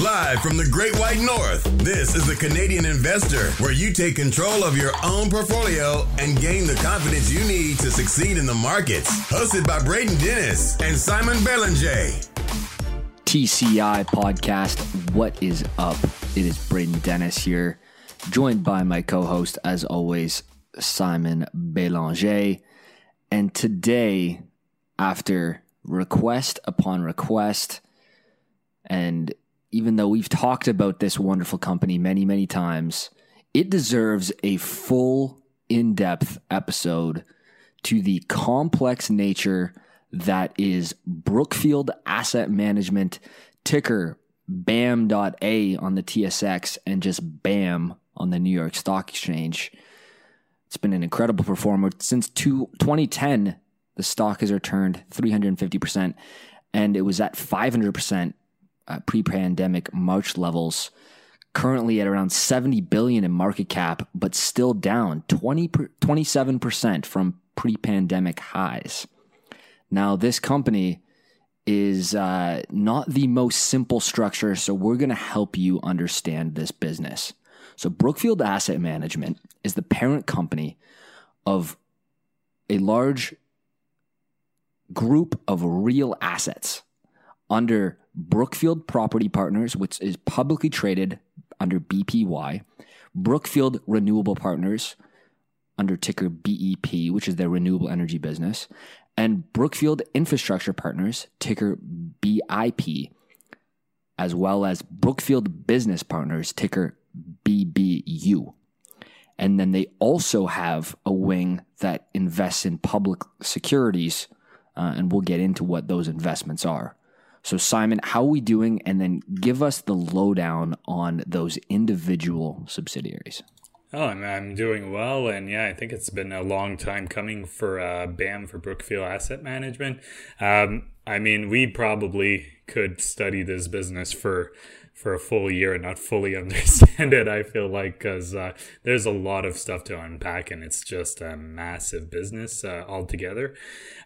Live from the Great White North, this is The Canadian Investor, where you take control of your own portfolio and gain the confidence you need to succeed in the markets. Hosted by Braden Dennis and Simon Belanger. TCI Podcast, what is up? It is Braden Dennis here, joined by my co-host, as always, Simon Belanger. And today, after request upon request, and even though we've talked about this wonderful company many, many times, it deserves a full in-depth episode to the complex nature that is Brookfield Asset Management, ticker BAM.A on the TSX and just BAM on the New York Stock Exchange. It's been an incredible performer. Since 2010, the stock has returned 350%, and it was at 500% pre-pandemic March levels, currently at around $70 billion in market cap, but still down 27% from pre-pandemic highs. Now, this company is not the most simple structure, so we're going to help you understand this business. So Brookfield Asset Management is the parent company of a large group of real assets under Brookfield Property Partners, which is publicly traded under BPY, Brookfield Renewable Partners under ticker BEP, which is their renewable energy business, and Brookfield Infrastructure Partners, ticker BIP, as well as Brookfield Business Partners, ticker BBU. And then they also have a wing that invests in public securities, and we'll get into what those investments are. So Simon, how are we doing? And then give us the lowdown on those individual subsidiaries. Oh, I'm doing well. And yeah, I think it's been a long time coming for BAM, for Brookfield Asset Management. I mean, we probably could study this business for a full year and not fully understand it, I feel like, because there's a lot of stuff to unpack, and it's just a massive business altogether.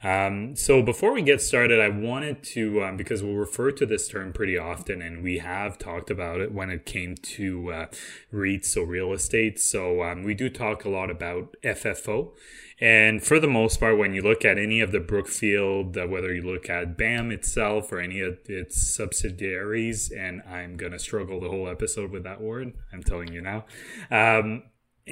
So before we get started, I wanted to, because we'll refer to this term pretty often, and we have talked about it when it came to REITs, so real estate. So we do talk a lot about FFO. And for the most part, when you look at any of the Brookfield, whether you look at BAM itself or any of its subsidiaries, and I'm going to struggle the whole episode with that word, I'm telling you now.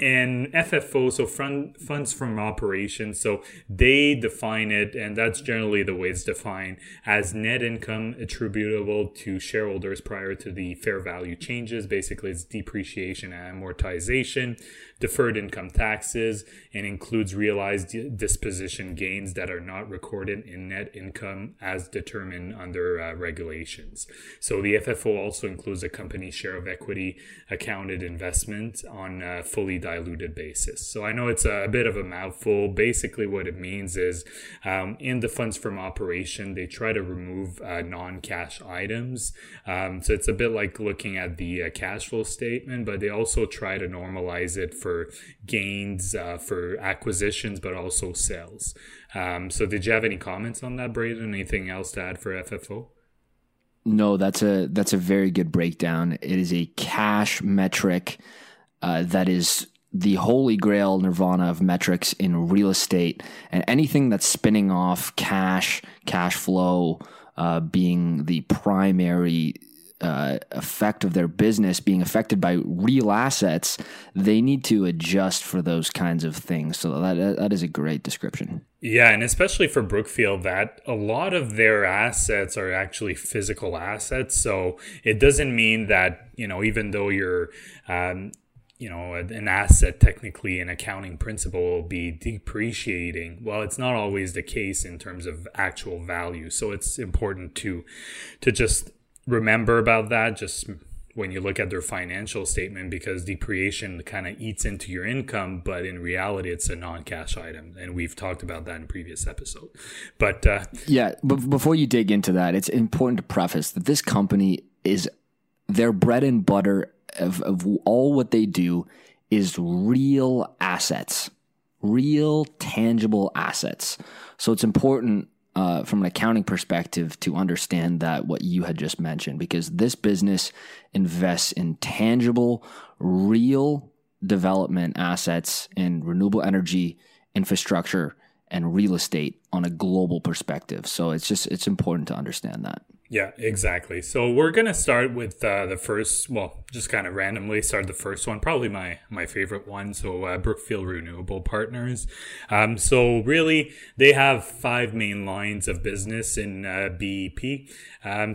And FFO, so funds from operations, so they define it, and that's generally the way it's defined, as net income attributable to shareholders prior to the fair value changes. Basically, it's depreciation and amortization, deferred income taxes, and includes realized disposition gains that are not recorded in net income as determined under regulations. So the FFO also includes a company's share of equity accounted investment on a fully diluted basis. So I know it's a bit of a mouthful. Basically, what it means is in the funds from operation, they try to remove non-cash items. So it's a bit like looking at the cash flow statement, but they also try to normalize it for gains, for acquisitions, but also sales. So did you have any comments on that, Braden? Anything else to add for FFO? No, that's a very good breakdown. It is a cash metric that is the holy grail nirvana of metrics in real estate, and anything that's spinning off cash flow being the primary effect of their business being affected by real assets, they need to adjust for those kinds of things. So that is a great description. Yeah, and especially for Brookfield, that a lot of their assets are actually physical assets. So it doesn't mean that, you know, even though you're an asset, technically an accounting principle will be depreciating. Well, it's not always the case in terms of actual value. So it's important to just remember about that just when you look at their financial statement, because depreciation kind of eats into your income, but in reality, it's a non-cash item. And we've talked about that in previous episode. But yeah, before you dig into that, it's important to preface that this company is their bread and butter of all what they do is real assets, real tangible assets. So it's important from an accounting perspective to understand that what you had just mentioned, because this business invests in tangible, real development assets in renewable energy, infrastructure, and real estate on a global perspective. So it's important to understand that. Yeah, exactly. So we're going to start with the first, well, just kind of randomly start the first one, probably my favorite one. So Brookfield Renewable Partners. So really, they have five main lines of business in BEP,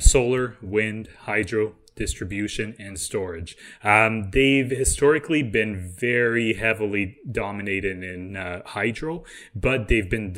solar, wind, hydro, distribution, and storage. They've historically been very heavily dominated in hydro, but they've been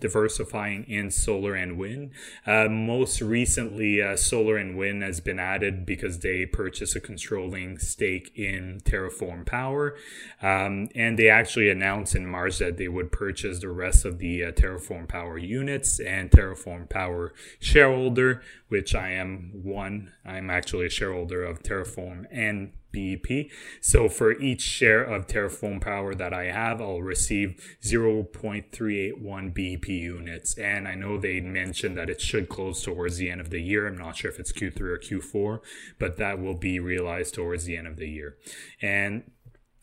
diversifying in solar and wind. Most recently, solar and wind has been added because they purchased a controlling stake in Terraform Power. And they actually announced in March that they would purchase the rest of the Terraform Power units and Terraform Power shareholder, which I am one. I'm actually a shareholder of Terraform and BEP. So for each share of Terraform Power that I have, I'll receive 0.381 BEP units. And I know they mentioned that it should close towards the end of the year. I'm not sure if it's Q3 or Q4, but that will be realized towards the end of the year. And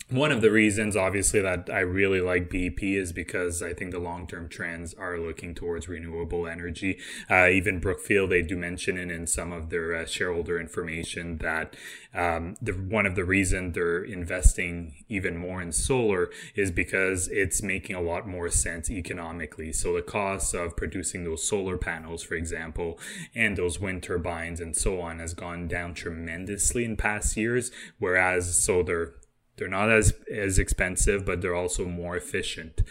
one of the reasons, obviously, that I really like BEP is because I think the long-term trends are looking towards renewable energy. Even Brookfield, they do mention it in some of their shareholder information that one of the reasons they're investing even more in solar is because it's making a lot more sense economically. So the cost of producing those solar panels, for example, and those wind turbines and so on has gone down tremendously in past years, whereas they're not as expensive, but they're also more efficient.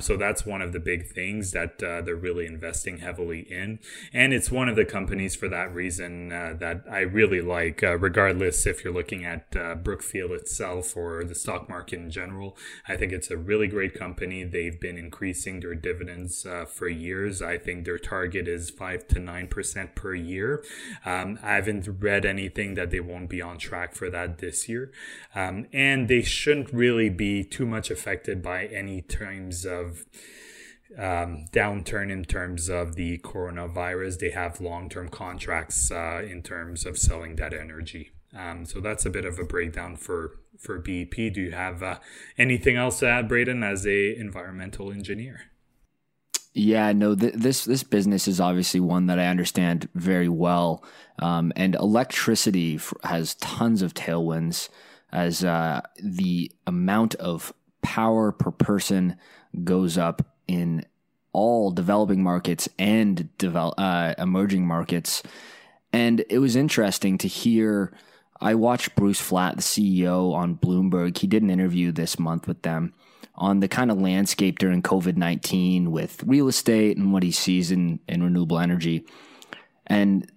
So that's one of the big things that they're really investing heavily in. And it's one of the companies for that reason that I really like, regardless if you're looking at Brookfield itself or the stock market in general. I think it's a really great company. They've been increasing their dividends for years. I think their target is 5 to 9% per year. I haven't read anything that they won't be on track for that this year. And they shouldn't really be too much affected by any terms of downturn in terms of the coronavirus. They have long-term contracts in terms of selling that energy. So that's a bit of a breakdown for BEP. Do you have anything else to add, Braden, as a environmental engineer? Yeah, no, this business is obviously one that I understand very well. And electricity has tons of tailwinds, as the amount of power per person goes up in all developing markets and emerging markets. And it was interesting to hear, I watched Bruce Flatt, the CEO on Bloomberg. He did an interview this month with them on the kind of landscape during COVID-19 with real estate and what he sees in renewable energy. And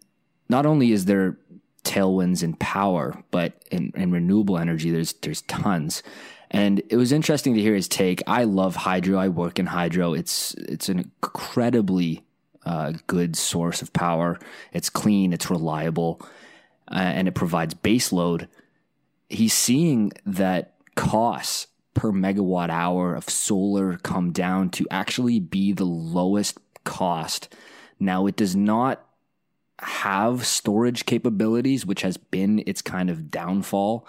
not only is there tailwinds in power, but in renewable energy, there's tons. And it was interesting to hear his take. I love hydro. I work in hydro. It's an incredibly good source of power. It's clean, it's reliable, and it provides base load. He's seeing that costs per megawatt hour of solar come down to actually be the lowest cost. Now, it does not have storage capabilities, which has been its kind of downfall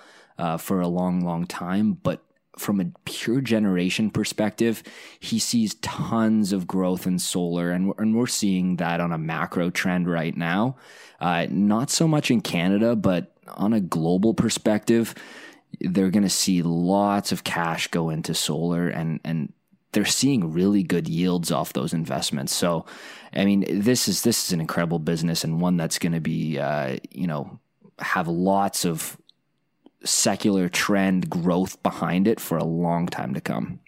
for a long time. But from a pure generation perspective, he sees tons of growth in solar, and we're seeing that on a macro trend right now. Not so much in Canada, but on a global perspective, they're going to see lots of cash go into solar, and they're seeing really good yields off those investments. So, I mean, this is an incredible business, and one that's going to be, have lots of secular trend growth behind it for a long time to come.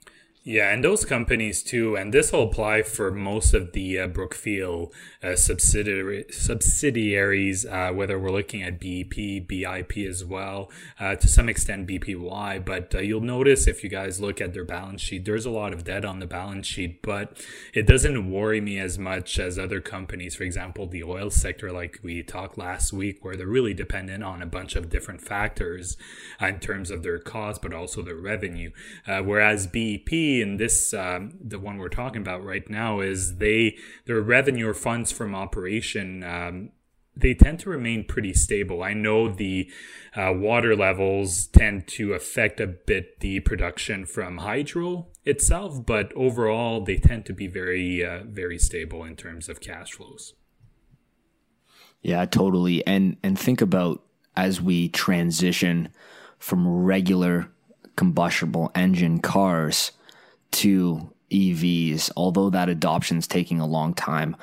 Yeah, and those companies too, and this will apply for most of the Brookfield subsidiaries, whether we're looking at BEP, BIP as well, to some extent BPY, but you'll notice if you guys look at their balance sheet, there's a lot of debt on the balance sheet, but it doesn't worry me as much as other companies, for example, the oil sector, like we talked last week, where they're really dependent on a bunch of different factors in terms of their cost, but also their revenue, whereas BEP, see in this, the one we're talking about right now, is their revenue or funds from operation, they tend to remain pretty stable. I know the water levels tend to affect a bit the production from hydro itself, but overall they tend to be very, very stable in terms of cash flows. Yeah, totally. And think about as we transition from regular combustible engine cars to EVs, although that adoption's taking a long time,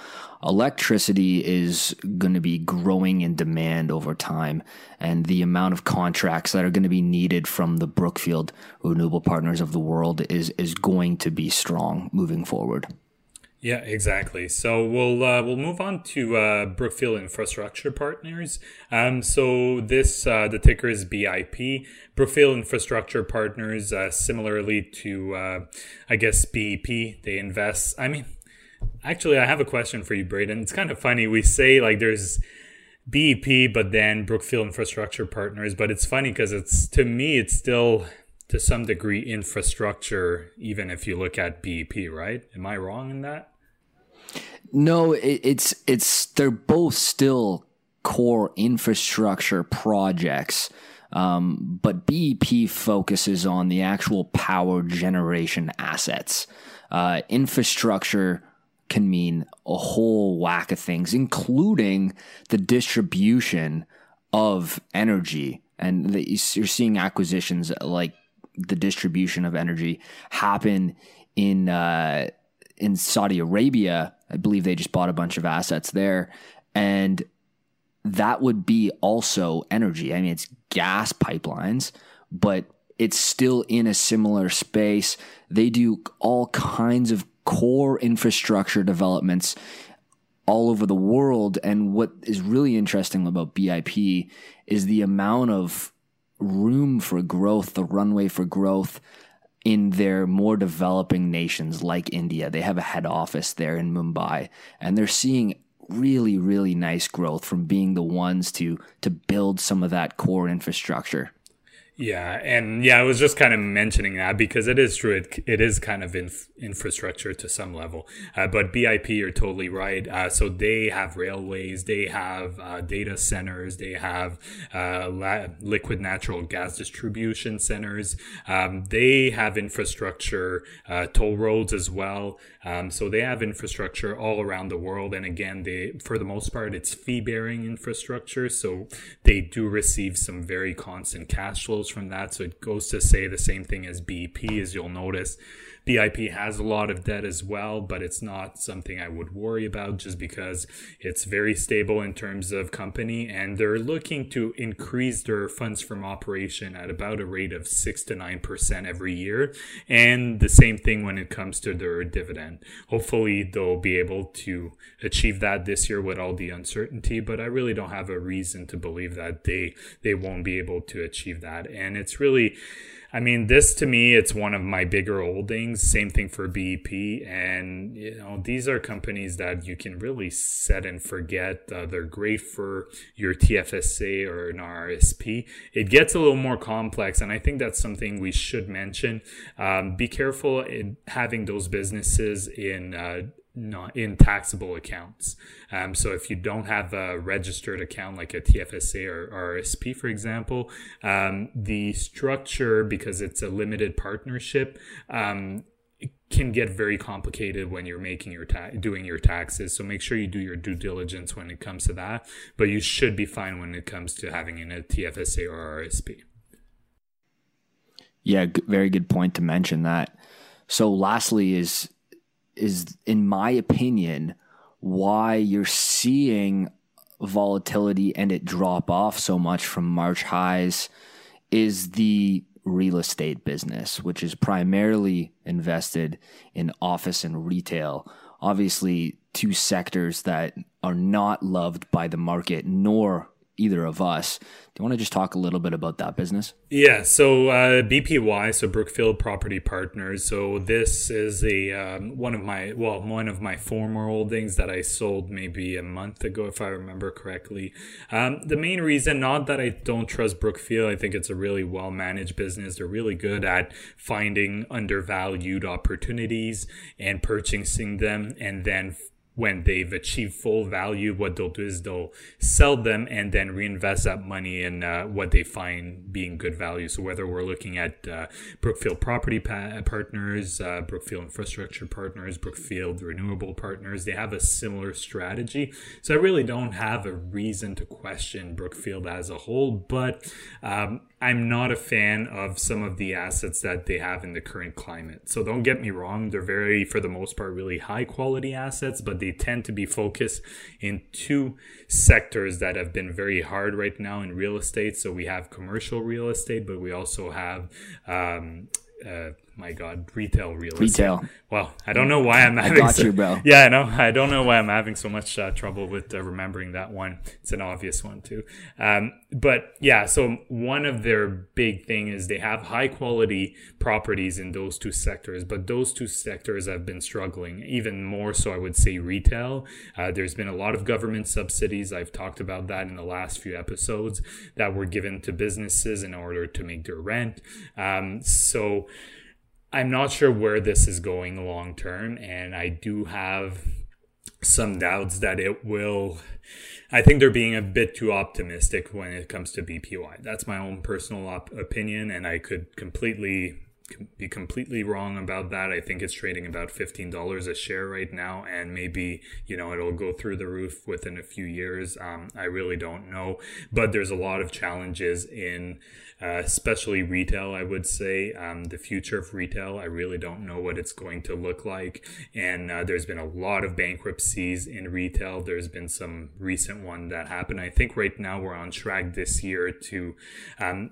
electricity is going to be growing in demand over time, and the amount of contracts that are going to be needed from the Brookfield Renewable Partners of the world is going to be strong moving forward. Yeah, exactly. So we'll move on to Brookfield Infrastructure Partners. So this the ticker is BIP. Brookfield Infrastructure Partners, similarly to I guess BEP, they invest. I mean, actually, I have a question for you, Braden. It's kind of funny. We say like there's BEP, but then Brookfield Infrastructure Partners. But it's funny because to me it's still to some degree infrastructure, even if you look at BEP, right? Am I wrong in that? No, it's they're both still core infrastructure projects, but BEP focuses on the actual power generation assets. Infrastructure can mean a whole whack of things, including the distribution of energy, and you're seeing acquisitions like the distribution of energy happen in Saudi Arabia. I believe they just bought a bunch of assets there, and that would be also energy. I mean, it's gas pipelines, but it's still in a similar space. They do all kinds of core infrastructure developments all over the world, and what is really interesting about BIP is the amount of room for growth, the runway for growth in their more developing nations like India. They have a head office there in Mumbai, and they're seeing really, really nice growth from being the ones to build some of that core infrastructure. Yeah. And yeah, I was just kind of mentioning that because it is true. It is kind of infrastructure to some level, but BIP, you're totally right. So they have railways, they have data centers, they have liquid natural gas distribution centers. They have infrastructure, toll roads as well. So they have infrastructure all around the world. And again, for the most part, it's fee bearing infrastructure. So they do receive some very constant cash flows from that. So it goes to say the same thing as BIP. As you'll notice, BIP has a lot of debt as well, but it's not something I would worry about just because it's very stable in terms of company, and they're looking to increase their funds from operation at about a rate of 6 to 9% every year, and the same thing when it comes to their dividend. Hopefully they'll be able to achieve that this year with all the uncertainty, but I really don't have a reason to believe that they won't be able to achieve that. And it's really, I mean, this to me, it's one of my bigger holdings. Same thing for BEP. And, you know, these are companies that you can really set and forget. They're great for your TFSA or an RRSP. It gets a little more complex, and I think that's something we should mention. Be careful in having those businesses not in taxable accounts. So if you don't have a registered account like a TFSA or RSP, for example, the structure, because it's a limited partnership, can get very complicated when you're making doing your taxes. So make sure you do your due diligence when it comes to that, but you should be fine when it comes to having a TFSA or RSP. Yeah, very good point to mention that. So lastly is, in my opinion, why you're seeing volatility and it drop off so much from March highs is the real estate business, which is primarily invested in office and retail. Obviously, two sectors that are not loved by the market, nor either of us. Do you want to just talk a little bit about that business? Yeah, so BPY, so Brookfield Property Partners. So this is a one of my former holdings that I sold maybe a month ago, if I remember correctly. The main reason, not that I don't trust Brookfield, I think it's a really well-managed business. They're really good at finding undervalued opportunities and purchasing them, and then when they've achieved full value, what they'll do is they'll sell them and then reinvest that money in what they find being good value. So whether we're looking at Brookfield Property Partners, Brookfield Infrastructure Partners, Brookfield Renewable Partners, they have a similar strategy. So I really don't have a reason to question Brookfield as a whole, but I'm not a fan of some of the assets that they have in the current climate. So don't get me wrong, they're very, for the most part, really high quality assets, but they tend to be focused in two sectors that have been very hard right now in real estate. So we have commercial real estate, but we also have retail real estate. Well, I don't know why I'm having Yeah, I know. I don't know why I'm having so much trouble with remembering that one. It's an obvious one too. But yeah, so one of their big thing is they have high quality properties in those two sectors, but those two sectors have been struggling even more so. I would say retail. There's been a lot of government subsidies. I've talked about that in the last few episodes that were given to businesses in order to make their rent. So I'm not sure where this is going long term, and I do have some doubts that it will. I think they're being a bit too optimistic when it comes to BPY. That's my own personal opinion, and I could be completely wrong about that. I think it's trading about $15 a share right now, and maybe, you know, it'll go through the roof within a few years. I really don't know, but there's a lot of challenges in especially retail, I would say. The future of retail, I really don't know what it's going to look like, and there's been a lot of bankruptcies in retail. There's been some recent one that happened. I think right now we're on track this year to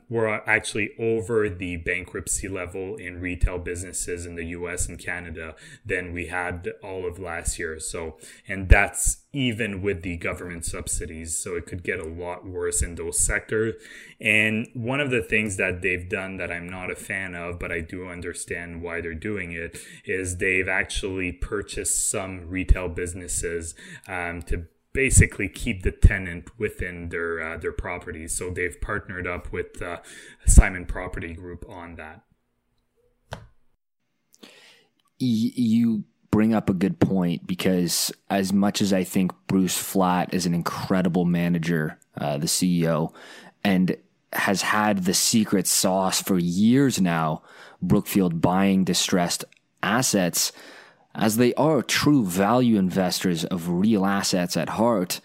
we're actually over the bankruptcy level in retail businesses in the US and Canada than we had all of last year. So, and that's even with the government subsidies. So it could get a lot worse in those sectors. And one of the things that they've done that I'm not a fan of, but I do understand why they're doing it, is they've actually purchased some retail businesses to basically keep the tenant within their properties. So they've partnered up with Simon Property Group on that. You bring up a good point, because as much as I think Bruce Flatt is an incredible manager, the CEO, and has had the secret sauce for years now, Brookfield buying distressed assets, as they are true value investors of real assets at heart,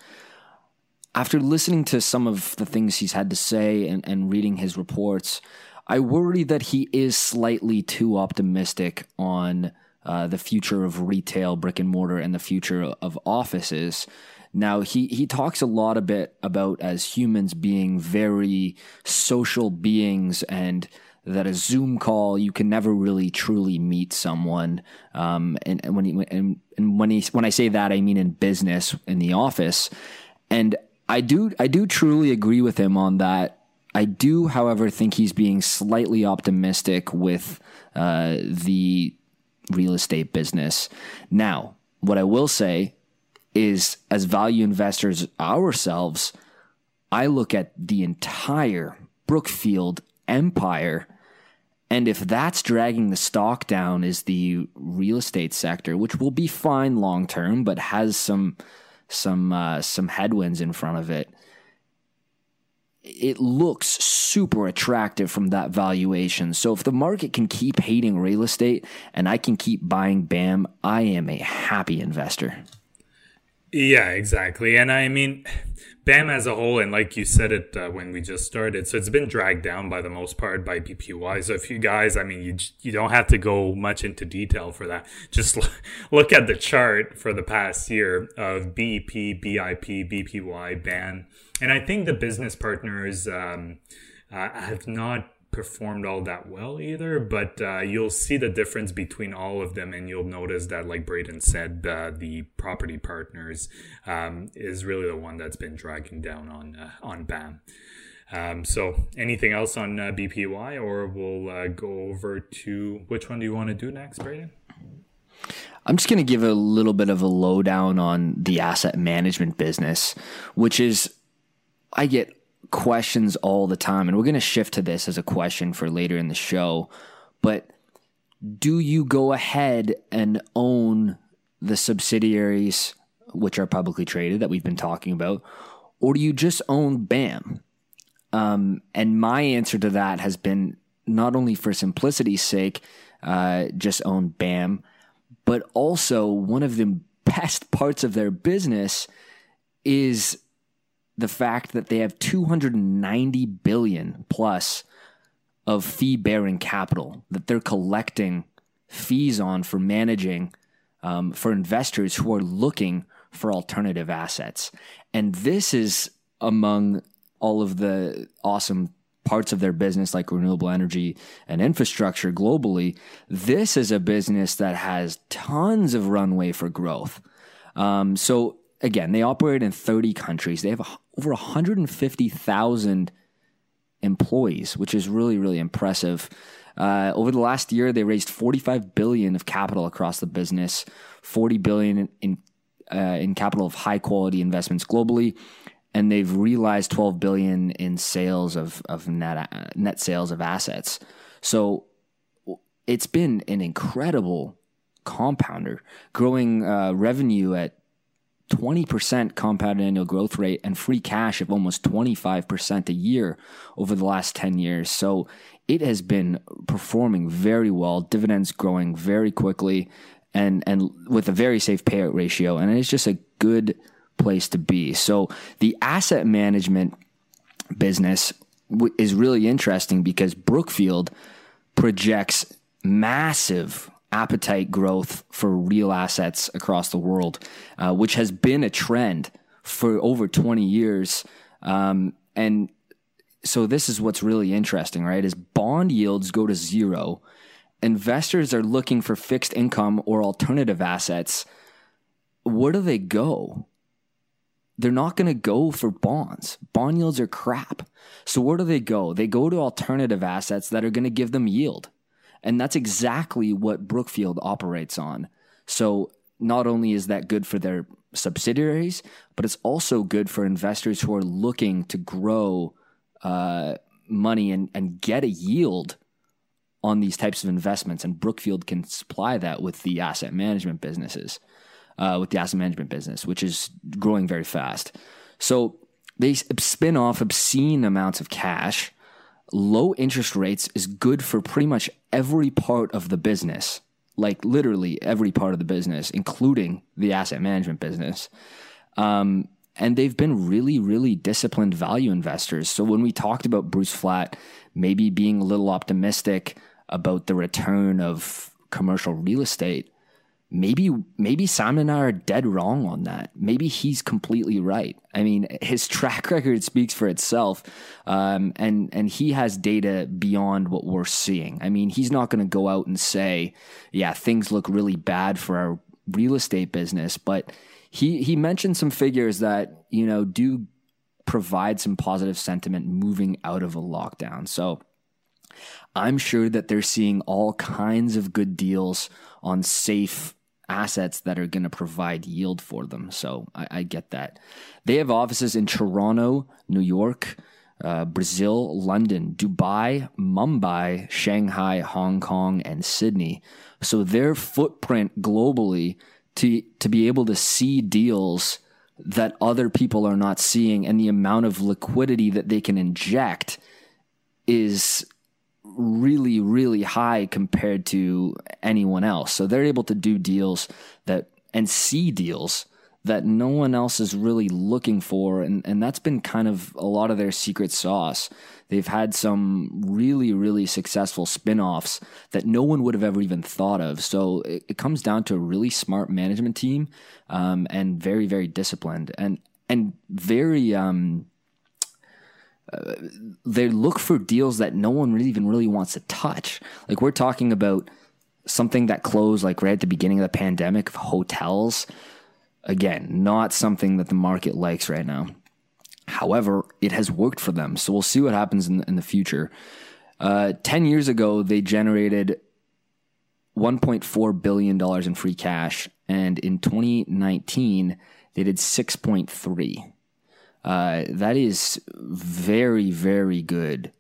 after listening to some of the things he's had to say and reading his reports, I worry that he is slightly too optimistic on the future of retail, brick and mortar, and the future of offices. Now, he talks a lot about as humans being very social beings, and that a Zoom call, you can never really truly meet someone. And when I say that, I mean in business, in the office. And I do truly agree with him on that. I do, however, think he's being slightly optimistic with the real estate business. Now, what I will say is, as value investors ourselves, I look at the entire Brookfield empire, and if that's dragging the stock down is the real estate sector, which will be fine long term, but has some headwinds in front of it. It looks super attractive from that valuation. So if the market can keep hating real estate and I can keep buying BAM, I am a happy investor. Yeah, exactly. And I mean, BAM as a whole, and like you said it when we just started, so it's been dragged down by the most part by BPY. So if you guys, I mean, you don't have to go much into detail for that. Just look at the chart for the past year of BEP, BIP, BPY, BAM. And I think the business partners have not performed all that well either, but you'll see the difference between all of them, and you'll notice that, like Braden said, the Property Partners is really the one that's been dragging down on BAM. So anything else on BPY, or we'll go over to, which one do you want to do next, Braden? I'm just going to give a little bit of a lowdown on the asset management business, which is, I get questions all the time, and we're going to shift to this as a question for later in the show, but do you go ahead and own the subsidiaries, which are publicly traded that we've been talking about, or do you just own BAM? And my answer to that has been, not only for simplicity's sake, just own BAM, but also one of the best parts of their business is the fact that they have $290 billion plus of fee-bearing capital that they're collecting fees on for managing, for investors who are looking for alternative assets. And this is among all of the awesome parts of their business, like renewable energy and infrastructure globally. This is a business that has tons of runway for growth. So again, they operate in 30 countries. They have over 150,000 employees, which is really, really impressive. Over the last year, they raised $45 billion of capital across the business, $40 billion in capital of high-quality investments globally, and they've realized $12 billion in sales of net sales of assets. So it's been an incredible compounder, growing revenue at 20% compounded annual growth rate and free cash of almost 25% a year over the last 10 years. So it has been performing very well, dividends growing very quickly, and with a very safe payout ratio. And it's just a good place to be. So the asset management business is really interesting because Brookfield projects massive appetite growth for real assets across the world, which has been a trend for over 20 years. And so this is what's really interesting, right? Is bond yields go to zero. Investors are looking for fixed income or alternative assets. Where do they go? They're not going to go for bonds. Bond yields are crap. So where do they go? They go to alternative assets that are going to give them yield. And that's exactly what Brookfield operates on. So not only is that good for their subsidiaries, but it's also good for investors who are looking to grow money and get a yield on these types of investments. And Brookfield can supply that with the asset management businesses, with the asset management business, which is growing very fast. So they spin off obscene amounts of cash. Low interest rates is good for pretty much every part of the business, like literally every part of the business, including the asset management business. And they've been really, really disciplined value investors. So when we talked about Bruce Flatt maybe being a little optimistic about the return of commercial real estate, maybe Simon and I are dead wrong on that. Maybe he's completely right. I mean, his track record speaks for itself, and he has data beyond what we're seeing. I mean, he's not going to go out and say, yeah, things look really bad for our real estate business, but he mentioned some figures that, you know, do provide some positive sentiment moving out of a lockdown. So I'm sure that they're seeing all kinds of good deals on safe assets that are going to provide yield for them. So I get that. They have offices in Toronto, New York, Brazil, London, Dubai, Mumbai, Shanghai, Hong Kong, and Sydney. So their footprint globally to be able to see deals that other people are not seeing, and the amount of liquidity that they can inject is really, really high compared to anyone else. So they're able to do deals that, and see deals that no one else is really looking for. And that's been kind of a lot of their secret sauce. They've had some really, really successful spinoffs that no one would have ever even thought of. So it comes down to a really smart management team, and very, very disciplined and very, they look for deals that no one really even really wants to touch. Like, we're talking about something that closed like right at the beginning of the pandemic, of hotels. Again, not something that the market likes right now. However, it has worked for them. So we'll see what happens in the future. 10 years ago, they generated $1.4 billion in free cash. And in 2019, they did 6.3. That is very, very good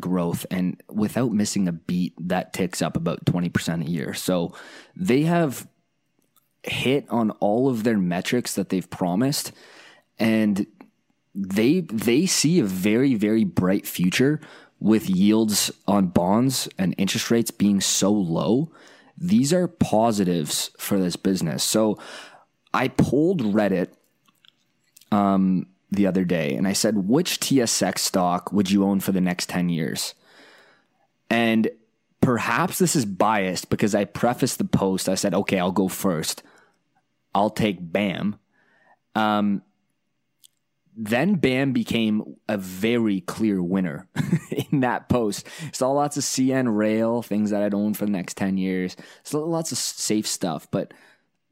growth. And without missing a beat, that ticks up about 20% a year. So they have hit on all of their metrics that they've promised. And they see a very, very bright future with yields on bonds and interest rates being so low. These are positives for this business. So I polled Reddit the other day, and I said, which TSX stock would you own for the next 10 years? And perhaps this is biased because I prefaced the post. I said, okay, I'll go first. I'll take BAM. Then BAM became a very clear winner in that post. Saw lots of CN Rail, things that I'd own for the next 10 years. Saw lots of safe stuff, but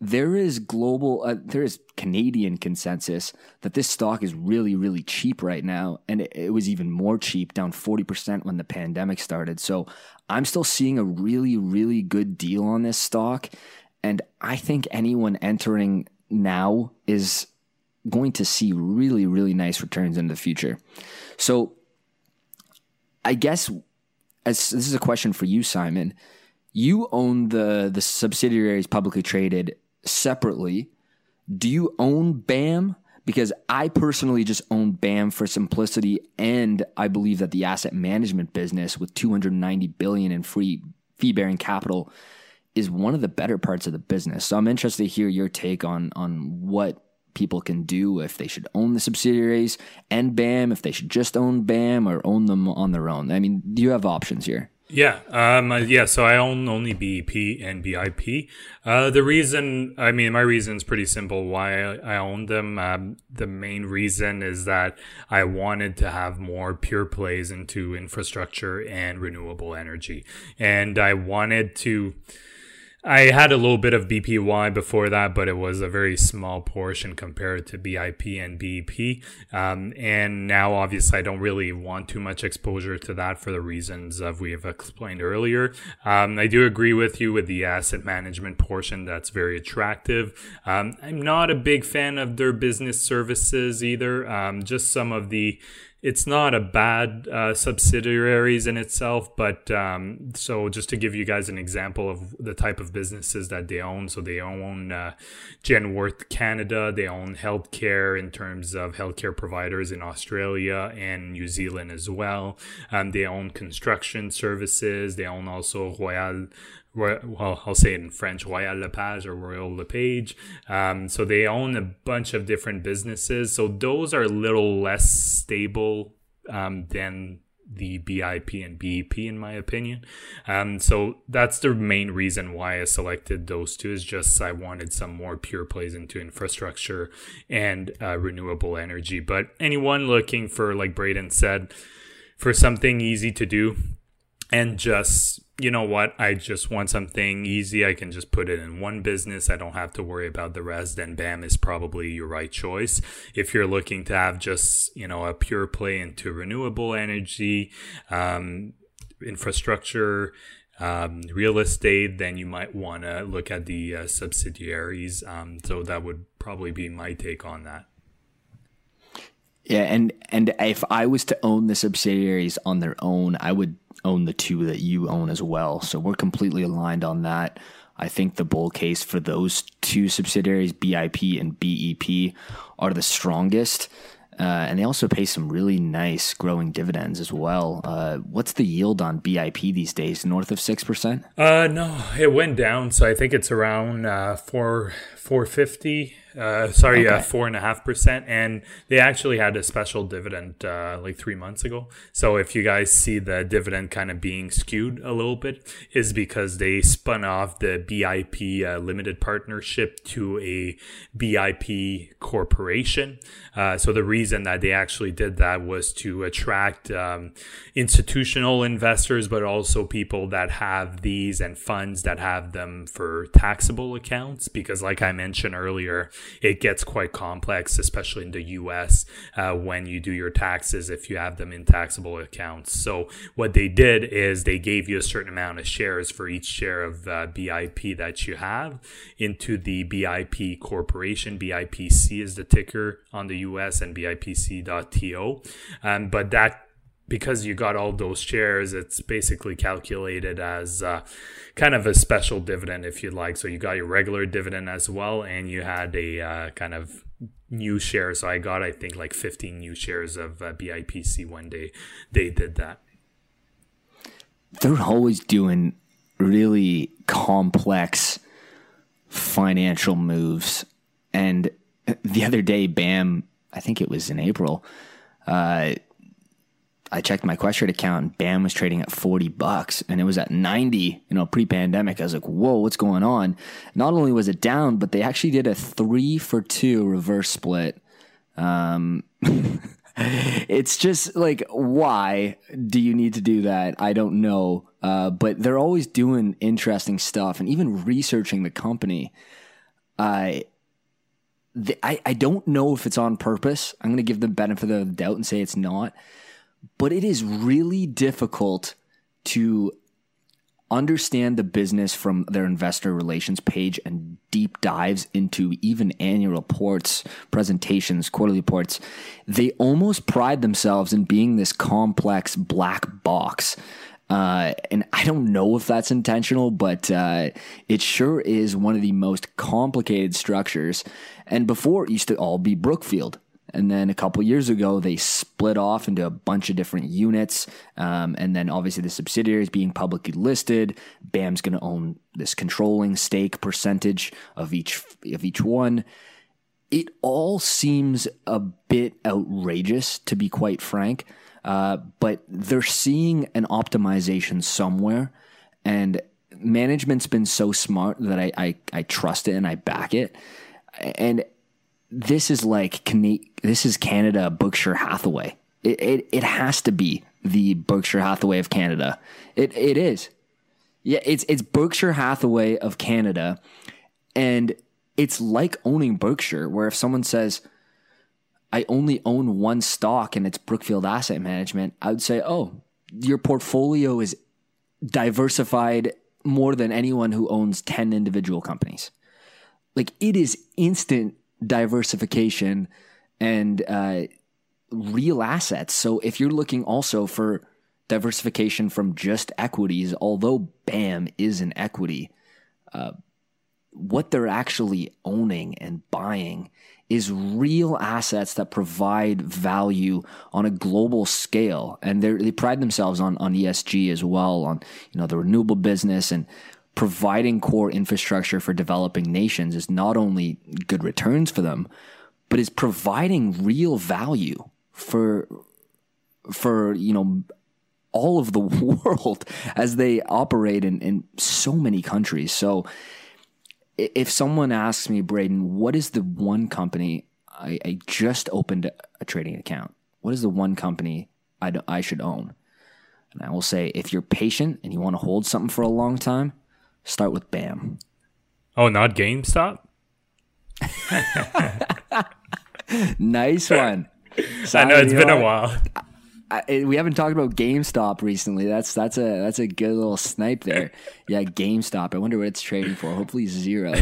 there is Canadian consensus that this stock is really, really cheap right now. And it was even more cheap, down 40% when the pandemic started. So I'm still seeing a really, really good deal on this stock. And I think anyone entering now is going to see really, really nice returns in the future. So I guess as this is a question for you, Simon, you own the subsidiaries publicly traded separately. Do you own BAM? Because I personally just own BAM for simplicity, and I believe that the asset management business with $290 billion in free fee-bearing capital is one of the better parts of the business. So I'm interested to hear your take on what people can do, if they should own the subsidiaries and BAM, if they should just own BAM or own them on their own. I mean, do you have options here? Yeah. So I own only BEP and BIP. My reason is pretty simple why I own them. The main reason is that I wanted to have more pure plays into infrastructure and renewable energy. And I had a little bit of BPY before that, but it was a very small portion compared to BIP and BEP. And now, obviously, I don't really want too much exposure to that for the reasons of we have explained earlier. I do agree with you with the asset management portion. That's very attractive. I'm not a big fan of their business services either. Just some of the... It's not a bad subsidiaries in itself, but so just to give you guys an example of the type of businesses that they own. So they own Genworth Canada. They own healthcare in terms of healthcare providers in Australia and New Zealand as well. They own construction services. They own also Royal LePage or Royal LePage. So they own a bunch of different businesses. So those are a little less stable than the BIP and BEP, in my opinion. So that's the main reason why I selected those two, is just I wanted some more pure plays into infrastructure and renewable energy. But anyone looking for, like Braden said, for something easy to do and just... You know what? I just want something easy. I can just put it in one business. I don't have to worry about the rest. Then BAM is probably your right choice. If you're looking to have just, a pure play into renewable energy, infrastructure, real estate, then you might want to look at the subsidiaries. So that would probably be my take on that. Yeah, and if I was to own the subsidiaries on their own, I would own the two that you own as well. So we're completely aligned on that. I think the bull case for those two subsidiaries, BIP and BEP, are the strongest. And they also pay some really nice growing dividends as well. What's the yield on BIP these days? North of 6%? No, it went down. So I think it's around 450. 4.5%, and they actually had a special dividend like 3 months ago. So if you guys see the dividend kind of being skewed a little bit, is because they spun off the BIP limited partnership to a BIP corporation. So the reason that they actually did that was to attract institutional investors, but also people that have these and funds that have them for taxable accounts, because like I mentioned earlier, it gets quite complex, especially in the US, when you do your taxes if you have them in taxable accounts. So what they did is they gave you a certain amount of shares for each share of BIP that you have into the BIP corporation. BIPC is the ticker on the US, and BIPC.TO. But that, because you got all those shares, it's basically calculated as kind of a special dividend, if you like. So you got your regular dividend as well, and you had a kind of new share. So I got, I think, like 15 new shares of BIPC when they did that. They're always doing really complex financial moves. And the other day, BAM, I think it was in April, I checked my Questrade account and BAM was trading at $40 and it was at 90, pre-pandemic. I was like, whoa, what's going on? Not only was it down, but they actually did a 3-for-2 reverse split. It's just like, why do you need to do that? I don't know. But they're always doing interesting stuff and even researching the company. I don't know if it's on purpose. I'm going to give them benefit of the doubt and say it's not. But it is really difficult to understand the business from their investor relations page and deep dives into even annual reports, presentations, quarterly reports. They almost pride themselves in being this complex black box. And I don't know if that's intentional, but it sure is one of the most complicated structures. And before, it used to all be Brookfield. And then a couple years ago, they split off into a bunch of different units. And then obviously the subsidiaries being publicly listed. BAM's going to own this controlling stake percentage of each one. It all seems a bit outrageous, to be quite frank. But they're seeing an optimization somewhere. And management's been so smart that I trust it and I back it. And this is like Canada Berkshire Hathaway. It has to be the Berkshire Hathaway of Canada. It is. Yeah, it's Berkshire Hathaway of Canada. And it's like owning Berkshire, where if someone says, I only own one stock and it's Brookfield Asset Management, I would say, oh, your portfolio is diversified more than anyone who owns 10 individual companies. Like, it is instant diversification and real assets. So if you're looking also for diversification from just equities, although BAM is an equity, what they're actually owning and buying is real assets that provide value on a global scale. And they pride themselves on ESG as well, on the renewable business, and providing core infrastructure for developing nations is not only good returns for them, but is providing real value for all of the world as they operate in so many countries. So if someone asks me, Braden, what is the one company I just opened a trading account? What is the one company I should own? And I will say, if you're patient and you want to hold something for a long time, start with BAM. Oh, not GameStop? Nice one. So I know it's been a while. We haven't talked about GameStop recently. That's a good little snipe there. Yeah, GameStop. I wonder what it's trading for. Hopefully zero.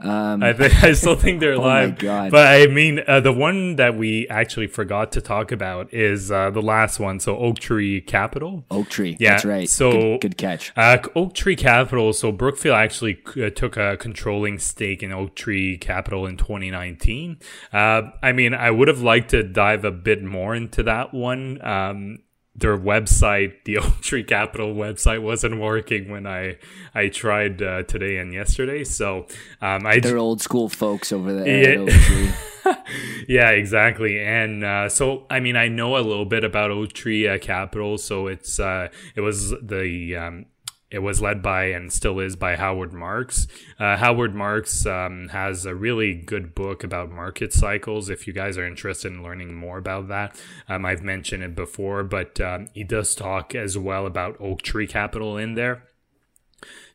I still think they're alive. Oh my God. But I mean, the one that we actually forgot to talk about is the last one. So Oaktree Capital. Oaktree, yeah, that's right. So good catch. Oaktree Capital. So Brookfield actually took a controlling stake in Oaktree Capital in 2019. I mean, I would have liked to dive a bit more into that one. their website, the Oaktree Capital website, wasn't working when I tried today and yesterday. So they're old school folks over there. Yeah, yeah, exactly. And so I mean, I know a little bit about Oaktree Capital. So it's it was led by and still is by Howard Marks. Howard Marks has a really good book about market cycles. If you guys are interested in learning more about that, I've mentioned it before, but he does talk as well about Oaktree Capital in there.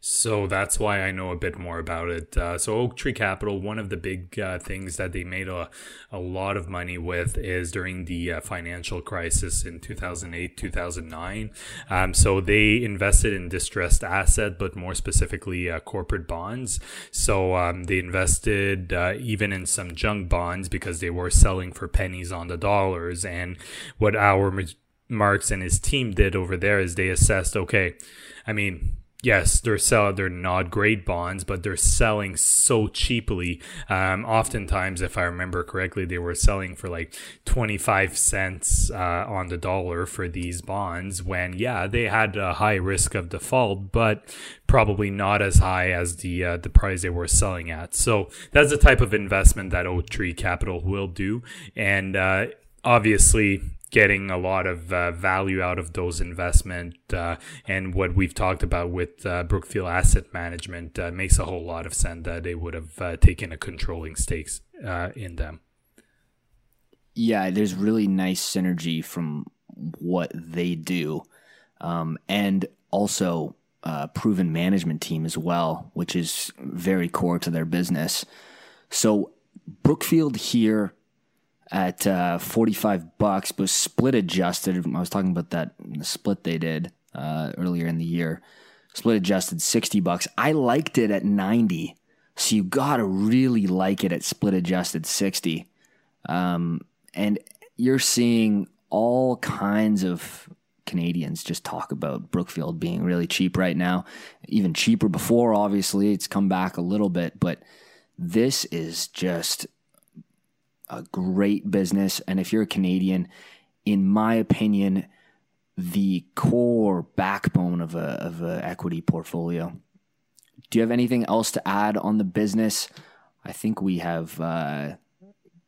So that's why I know a bit more about it. So Oaktree Capital, one of the big things that they made a lot of money with is during the financial crisis in 2008, 2009. So they invested in distressed asset, but more specifically corporate bonds. So they invested even in some junk bonds because they were selling for pennies on the dollars. And what our Marks and his team did over there is they assessed, okay, I mean, yes, they're not great bonds, but they're selling so cheaply. Oftentimes, if I remember correctly, they were selling for like 25 cents on the dollar for these bonds when, yeah, they had a high risk of default, but probably not as high as the price they were selling at. So that's the type of investment that Oaktree Capital will do. And obviously, getting a lot of value out of those investment and what we've talked about with Brookfield Asset Management makes a whole lot of sense that they would have taken a controlling stakes in them. Yeah, there's really nice synergy from what they do and also a proven management team as well, which is very core to their business. So Brookfield here at $45, but split adjusted. I was talking about that in the split they did earlier in the year. Split adjusted $60. I liked it at $90, so you gotta really like it at split adjusted $60. And you're seeing all kinds of Canadians just talk about Brookfield being really cheap right now, even cheaper before. Obviously, it's come back a little bit, but this is just a great business. And if you're a Canadian, in my opinion, the core backbone of an equity portfolio. Do you have anything else to add on the business? I think we have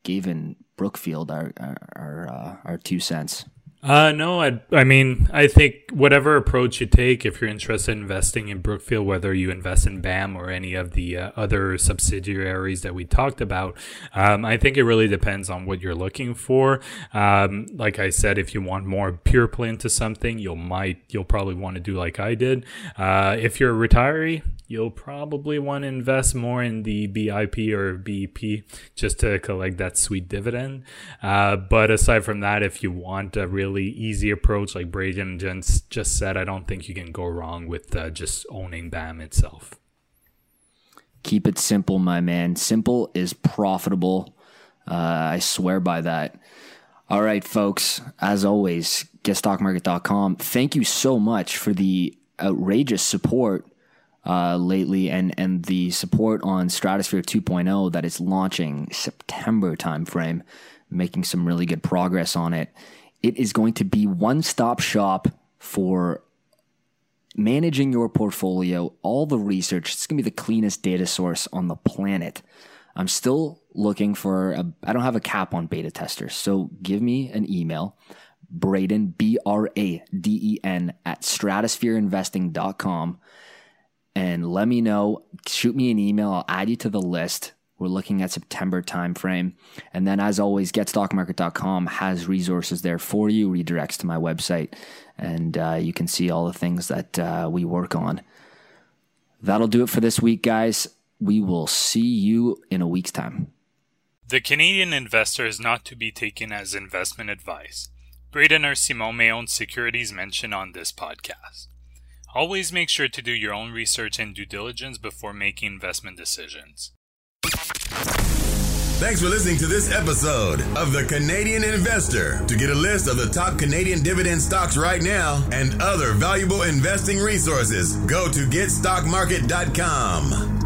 given Brookfield our 2 cents. No, I mean, I think whatever approach you take, if you're interested in investing in Brookfield, whether you invest in BAM or any of the other subsidiaries that we talked about, I think it really depends on what you're looking for. Like I said, if you want more pure play into something, you'll probably want to do like I did. If you're a retiree, you'll probably want to invest more in the BIP or BEP just to collect that sweet dividend. But aside from that, if you want a really easy approach, like Braden just said, I don't think you can go wrong with just owning BAM itself. Keep it simple, my man. Simple is profitable. I swear by that. All right, folks, as always, getstockmarket.com. Thank you so much for the outrageous support lately and the support on Stratosphere 2.0 that is launching September timeframe, making some really good progress on it. It is going to be one-stop shop for managing your portfolio, all the research. It's going to be the cleanest data source on the planet. I'm still looking for I don't have a cap on beta testers, so give me an email, Braden, B-R-A-D-E-N, at stratosphereinvesting.com, and let me know. Shoot me an email. I'll add you to the list. We're looking at September timeframe. And then as always, getstockmarket.com has resources there for you, redirects to my website, and you can see all the things that we work on. That'll do it for this week, guys. We will see you in a week's time. The Canadian investor is not to be taken as investment advice. Braden or Simon may own securities mentioned on this podcast. Always make sure to do your own research and due diligence before making investment decisions. Thanks for listening to this episode of The Canadian Investor. To get a list of the top Canadian dividend stocks right now and other valuable investing resources, go to getstockmarket.com.